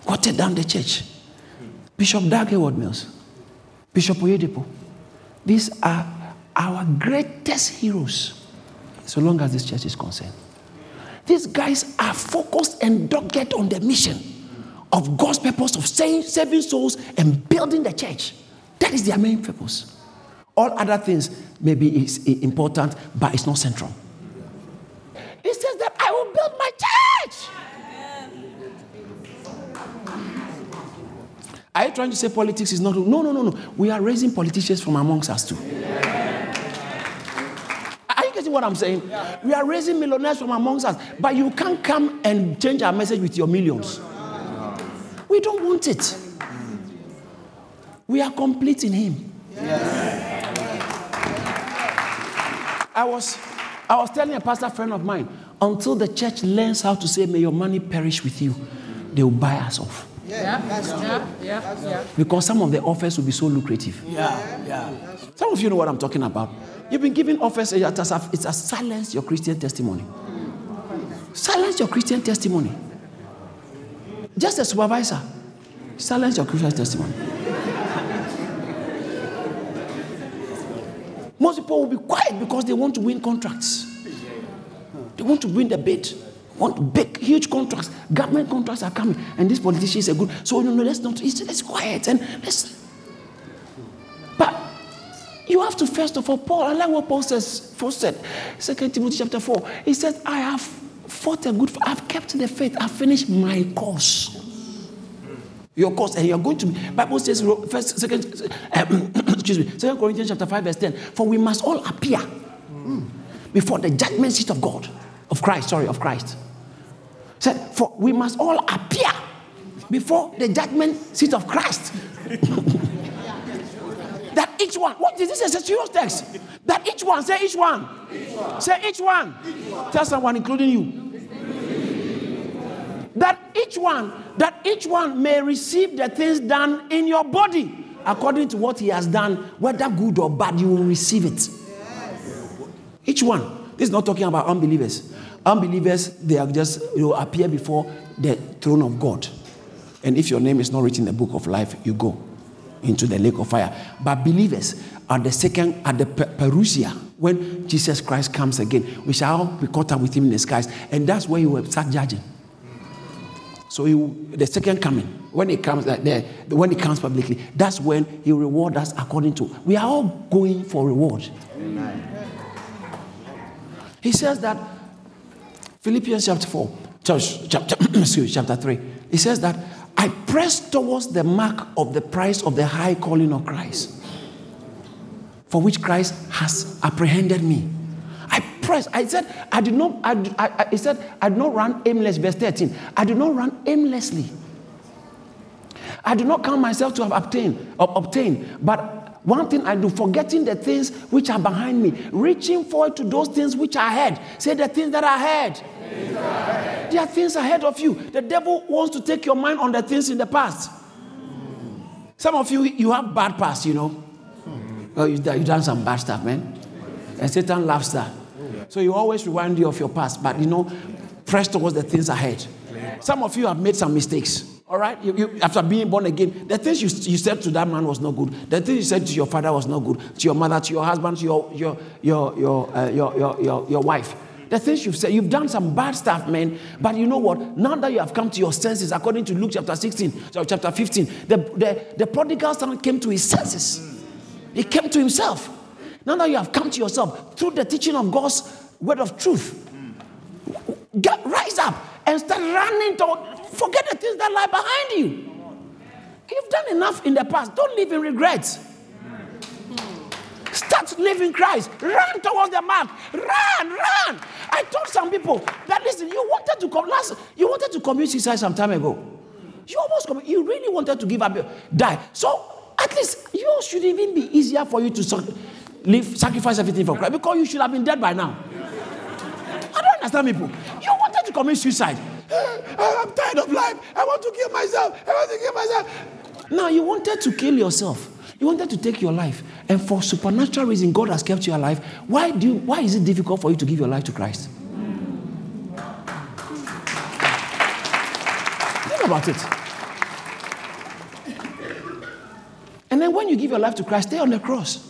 Watered down the church. Bishop Dag Heward-Mills, Bishop Oyedepo. These are our greatest heroes, so long as this church is concerned. These guys are focused and dogged on the mission of God's purpose of saving souls and building the church. That is their main purpose. All other things maybe is important, but it's not central. It says that I will build my church. Are you trying to say politics is not? No. We are raising politicians from amongst us too. What I'm saying, yeah. We are raising millionaires from amongst us, but you can't come and change our message with your millions. We don't want it. We are complete in Him. Yes. I was telling a pastor friend of mine, until the church learns how to say, "May your money perish with you," they will buy us off. Yeah, that's true. Yeah. Because some of the offers will be so lucrative. Yeah. Some of you know what I'm talking about. You've been giving offers. It has silenced your Christian testimony. Silence your Christian testimony. Just a supervisor. Silence your Christian testimony. Most people will be quiet because they want to win contracts. They want to win the bid. Want big, huge contracts. Government contracts are coming. And these politicians are good. So, let's not. It's quiet. And let's. You have to, first of all, Paul, I like what Paul says, 2 Timothy chapter 4. He says, I have fought a good fight. I've kept the faith. I've finished my course. Your course, and you're going to be. Bible says, 2 Corinthians chapter 5, verse 10. For we must all appear before the judgment seat of God, of Christ. Said, for we must all appear before the judgment seat of Christ. That each one, what is this? A serious text. That each one, say each one. Each one. Say each one. Each one. Tell someone, including you. That each one may receive the things done in your body according to what he has done, whether good or bad, you will receive it. Yes. Each one. This is not talking about unbelievers. Unbelievers, they are just appear before the throne of God. And if your name is not written in the book of life, you go into the lake of fire. But believers are the second at the parousia. When Jesus Christ comes again, we shall be caught up with Him in the skies, and that's where He will start judging. So the second coming, when He comes like there, when He comes publicly, that's when He will reward us according to. We are all going for reward. Amen. He says that Philippians chapter 4. chapter 3. It says that I press towards the mark of the prize of the high calling of Christ, for which Christ has apprehended me. I pressed. I said, I did not. I said, I did not run aimlessly. Verse 13. I did not run aimlessly. I do not count myself to have obtained, but one thing I do, forgetting the things which are behind me, reaching forward to those things which are ahead. Say the things that are ahead. There are things ahead of you. The devil wants to take your mind on the things in the past. Some of you, you have bad past, you know. Oh, you done some bad stuff, man. And Satan laughs at. So you always remind you of your past, but you know, press towards the things ahead. Some of you have made some mistakes. All right, you, after being born again, the things you said to that man was not good. The things you said to your father was not good. To your mother, to your husband, to your wife. The things you've said, you've done some bad stuff, man. But you know what? Now that you have come to your senses, according to Luke chapter 16, sorry, chapter 15, the prodigal son came to his senses. He came to himself. Now that you have come to yourself through the teaching of God's word of truth, rise up and start running toward. Forget the things that lie behind you. You've done enough in the past. Don't live in regrets. Start living Christ. Run towards the mark. Run. I told some people that, listen, you wanted to commit suicide some time ago. You really wanted to give up, die. So at least you should even be easier for you to sacrifice everything for Christ, because you should have been dead by now. I don't understand people. You wanted to commit suicide. I'm tired of life. I want to kill myself. Now, you wanted to kill yourself. You wanted to take your life. And for supernatural reason, God has kept you alive. Why is it difficult for you to give your life to Christ? Think about it. And then when you give your life to Christ, stay on the cross.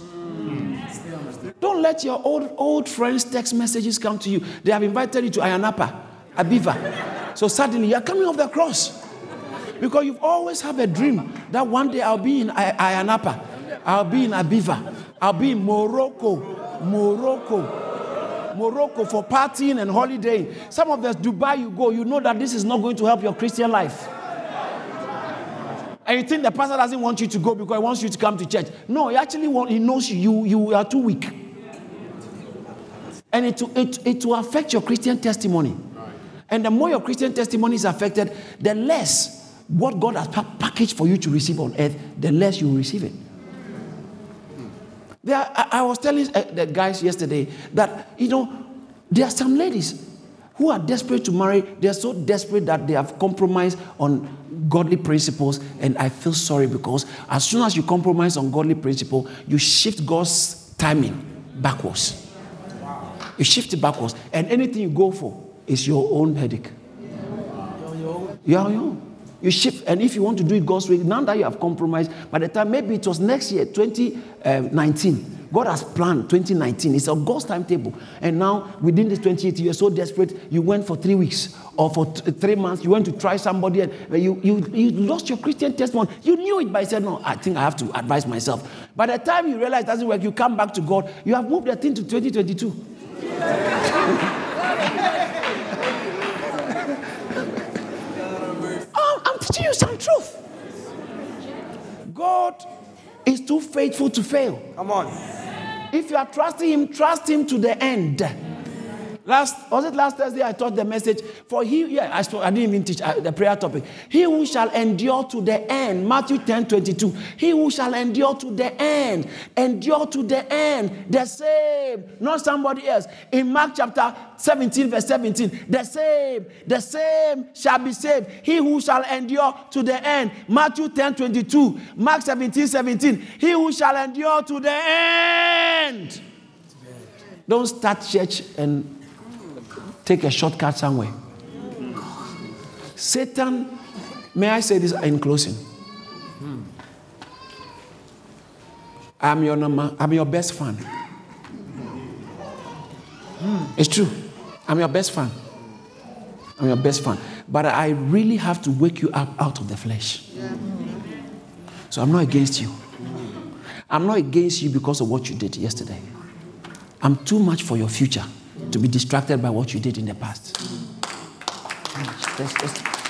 Don't let your old friends' text messages come to you. They have invited you to Ayanapa, Abiva. So suddenly, you're coming off the cross. Because you've always have a dream that one day I'll be in Ayanapa. I'll be in Abiva. I'll be in Morocco for partying and holidaying. Some of us, Dubai, you go, you know that this is not going to help your Christian life. And you think the pastor doesn't want you to go because he wants you to come to church. No, he knows you are too weak. And it will affect your Christian testimony. And the more your Christian testimony is affected, the less what God has packaged for you to receive on earth, the less you receive it. I was telling the guys yesterday that, you know, there are some ladies who are desperate to marry. They are so desperate that they have compromised on godly principles. And I feel sorry, because as soon as you compromise on godly principle, you shift God's timing backwards. You shift it backwards. And anything you go for, it's your own headache. Your own. You shift, and if you want to do it God's way, now that you have compromised, by the time, maybe it was next year, 2019, God has planned 2019. It's a God's timetable. And now, within this 28, you're so desperate, you went for 3 weeks, or for 3 months, you went to try somebody, and you lost your Christian testimony. You knew it, but you said, no, I think I have to advise myself. By the time you realize it doesn't work, you come back to God, you have moved the thing to 2022. You some truth. God is too faithful to fail. Come on. If you are trusting Him, trust Him to the end. Last Thursday I taught the message for He. Yeah, I didn't even teach the prayer topic. He who shall endure to the end, Matthew 10:22. He who shall endure to the end, the same, not somebody else. In Mark chapter 17, verse 17. The same shall be saved. He who shall endure to the end. Matthew 10:22. Mark 17:17. He who shall endure to the end. Don't start church and take a shortcut somewhere. Satan, may I say this in closing? I'm your best fan. It's true. I'm your best fan. But I really have to wake you up out of the flesh. So I'm not against you. I'm not against you because of what you did yesterday. I'm too much for your future to be distracted by what you did in the past.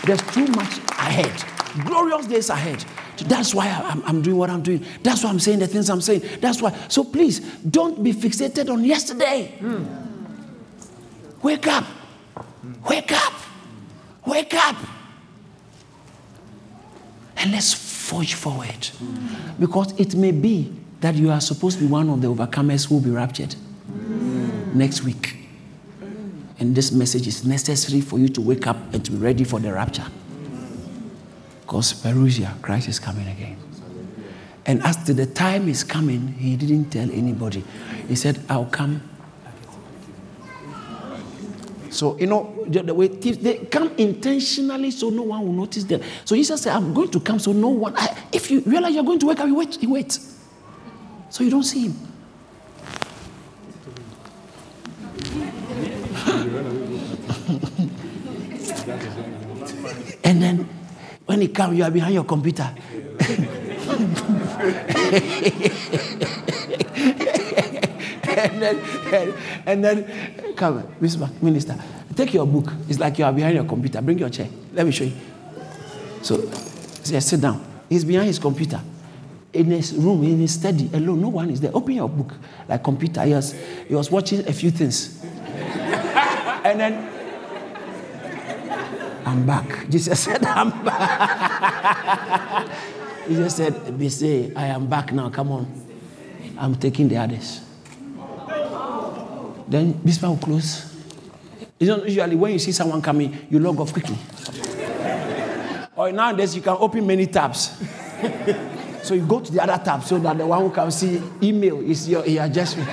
There's too much ahead. Glorious days ahead. That's why I'm doing what I'm doing. That's why I'm saying the things I'm saying. That's why. So please, don't be fixated on yesterday. Wake up. Wake up. Wake up. And let's forge forward. Because it may be that you are supposed to be one of the overcomers who will be raptured next week. And this message is necessary for you to wake up and to be ready for the rapture. Because Perusia, Christ is coming again. And as to the time is coming, he didn't tell anybody. He said, I'll come. So, the way thieves, they come intentionally so no one will notice them. So Jesus said, I'm going to come so no one. If you realize you're going to wake up, he waits. So you don't see him. And then when he comes, you are behind your computer. and then come on, Mr. Minister, take your book. It's like you are behind your computer. Bring your chair. Let me show you. So sit down. He's behind his computer. In his room, in his study, alone, no one is there. Open your book, like computer. He was watching a few things. And then, I'm back. Jesus said, I'm back. He just said, be say, I am back now. Come on. I'm taking the others. Then Bishop will close. Usually when you see someone coming, you log off quickly. Or nowadays you can open many tabs. So you go to the other tab so that the one who can see email is your adjustment.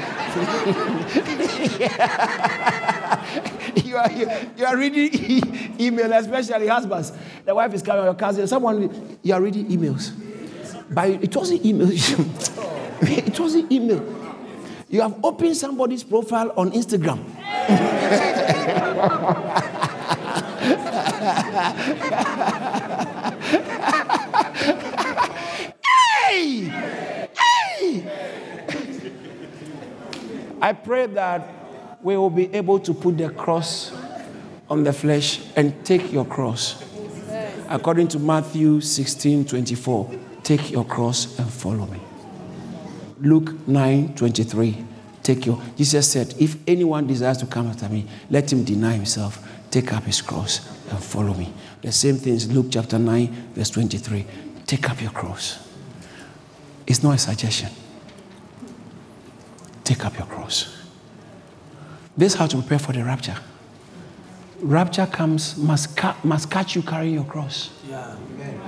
You are reading email, especially husbands. The wife is coming, your cousin, someone, you are reading emails. But it wasn't email. It wasn't email. You have opened somebody's profile on Instagram. Hey! I pray that we will be able to put the cross on the flesh and take your cross. According to Matthew 16:24, take your cross and follow me. Luke 9:23, Jesus said, if anyone desires to come after me, let him deny himself, take up his cross and follow me. The same thing is Luke chapter 9, verse 23. Take up your cross. It's not a suggestion. Take up your cross. This is how to prepare for the rapture. Rapture comes, must catch you carrying your cross. Yeah, amen.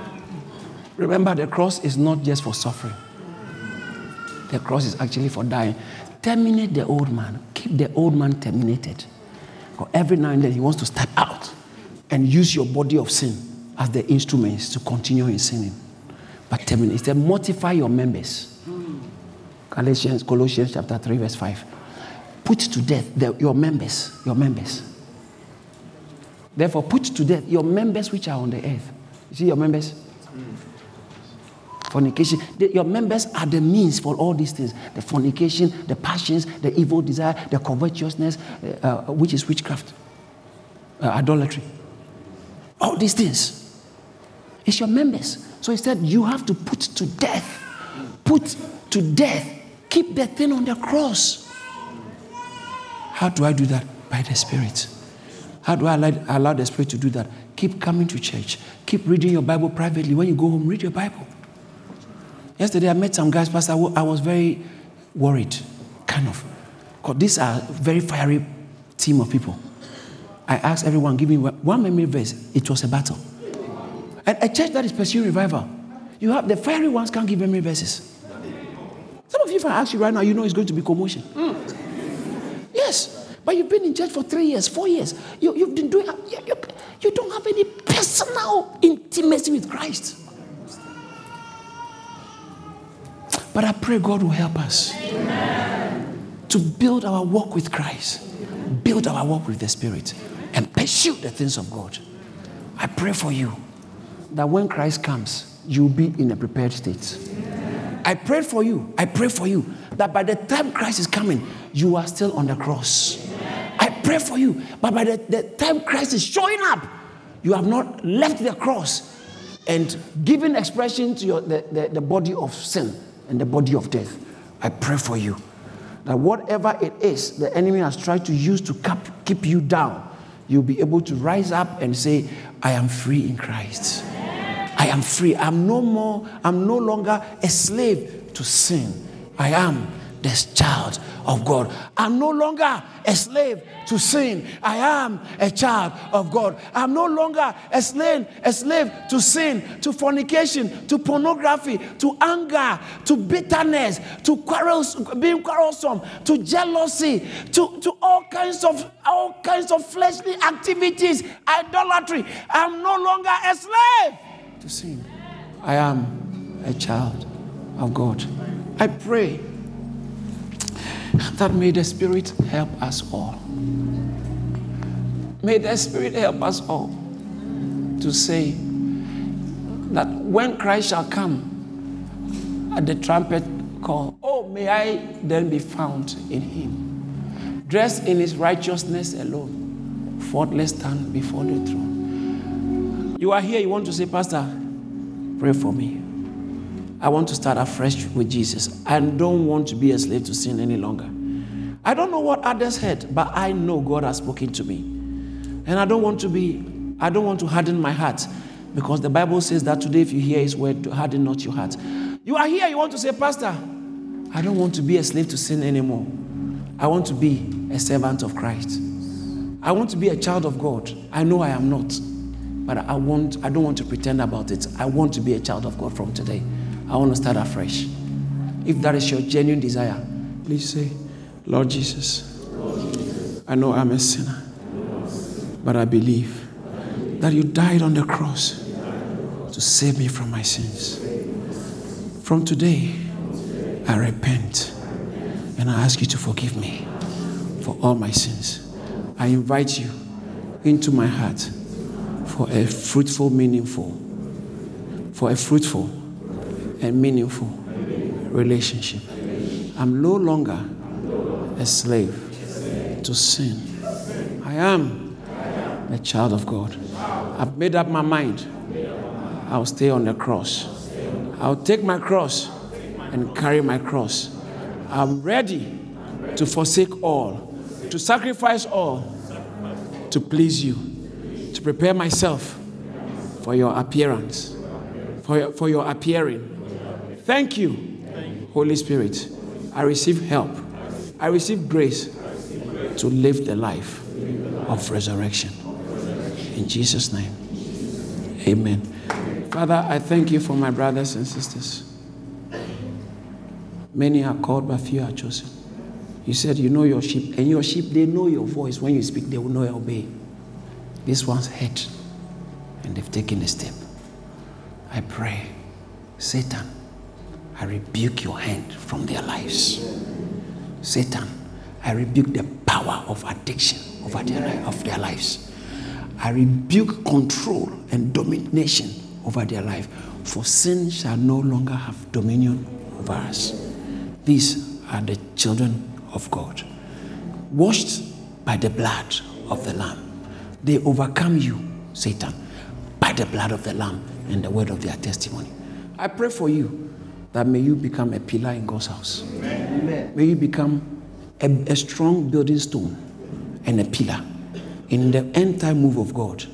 Remember, the cross is not just for suffering. The cross is actually for dying. Terminate the old man. Keep the old man terminated. Because every now and then he wants to step out and use your body of sin as the instruments to continue in sinning. But terminate. It says, mortify your members. Colossians chapter 3, verse 5. Put to death your members. Therefore, put to death your members which are on the earth. You see your members? Fornication. Your members are the means for all these things. The fornication, the passions, the evil desire, the covetousness, which is witchcraft, idolatry. All these things. It's your members. So he said, you have to put to death. Put to death. Keep the thing on the cross. How do I do that? By the Spirit. How do I allow the Spirit to do that? Keep coming to church. Keep reading your Bible privately. When you go home, read your Bible. Yesterday, I met some guys, Pastor, I was very worried, kind of. Because these are a very fiery team of people. I asked everyone, give me one memory verse. It was a battle. And a church that is pursuing revival, you have the fiery ones can't give memory verses. Some of you, if I ask you right now, you know it's going to be commotion. Yes, but you've been in church for 3 years, 4 years. You've been doing. You don't have any personal intimacy with Christ. But I pray God will help us to build our walk with Christ, build our walk with the Spirit, and pursue the things of God. I pray for you that when Christ comes, you'll be in a prepared state. I pray for you that by the time Christ is coming, you are still on the cross. I pray for you, but by the time Christ is showing up, You have not left the cross and given expression to the body of sin and the body of death. I pray for you that whatever it is the enemy has tried to use to keep you down, you'll be able to rise up and say, I am free in Christ. I am free. I'm no longer a slave to sin. I am this child of God. I'm no longer a slave to sin. I am a child of God. I'm no longer a slave to sin, to fornication, to pornography, to anger, to bitterness, to quarrels, being quarrelsome, to jealousy, to all kinds of fleshly activities, idolatry. I'm no longer a slave to sin. I am a child of God. I pray that may the Spirit help us all. May the Spirit help us all to say that when Christ shall come at the trumpet call, oh, may I then be found in him, dressed in his righteousness alone, faultless stand before the throne. You are here, you want to say, Pastor, pray for me. I want to start afresh with Jesus. I don't want to be a slave to sin any longer. I don't know what others heard, but I know God has spoken to me. And I don't want to harden my heart, because the Bible says that today if you hear his word, to harden not your heart. You are here, you want to say, Pastor, I don't want to be a slave to sin anymore. I want to be a servant of Christ. I want to be a child of God. I know I am not, but I don't want to pretend about it. I want to be a child of God from today. I want to start afresh. If that is your genuine desire, please say, Lord Jesus, I know I'm a sinner, but I believe that you died on the cross to save me from my sins. From today, I repent, and I ask you to forgive me for all my sins. I invite you into my heart for a fruitful and meaningful relationship. I'm no longer a slave to sin. I am a child of God. I've made up my mind. I'll stay on the cross. I'll take my cross and carry my cross. I'm ready to forsake all, to sacrifice all, to please you, to prepare myself for your appearance, for your appearing. Thank you, Holy Spirit. I receive help. I receive grace to live the life of resurrection. In Jesus' name, amen. Father, I thank you for my brothers and sisters. Many are called, but few are chosen. You said you know your sheep, and your sheep, they know your voice. When you speak, they will know and obey. This one's heard, and they've taken a step. I pray, Satan, I rebuke your hand from their lives. Satan, I rebuke the power of addiction over their lives. I rebuke control and domination over their life. For sin shall no longer have dominion over us. These are the children of God, washed by the blood of the Lamb. They overcome you, Satan, by the blood of the Lamb and the word of their testimony. I pray for you, that may you become a pillar in God's house. Amen. May you become a strong building stone and a pillar in the end time move of God.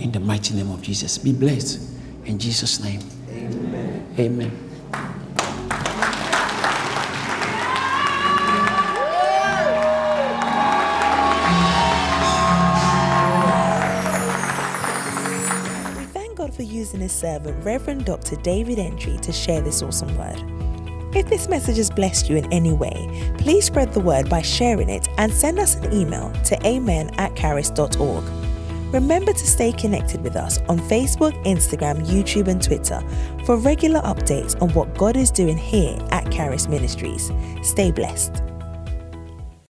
In the mighty name of Jesus. Be blessed in Jesus' name. Amen. Amen. Using his servant, Reverend Dr. David Entry, to share this awesome word. If this message has blessed you in any way, please spread the word by sharing it and send us an email to amen@charis.org. Remember to stay connected with us on Facebook, Instagram, YouTube and Twitter for regular updates on what God is doing here at Charis Ministries. Stay blessed.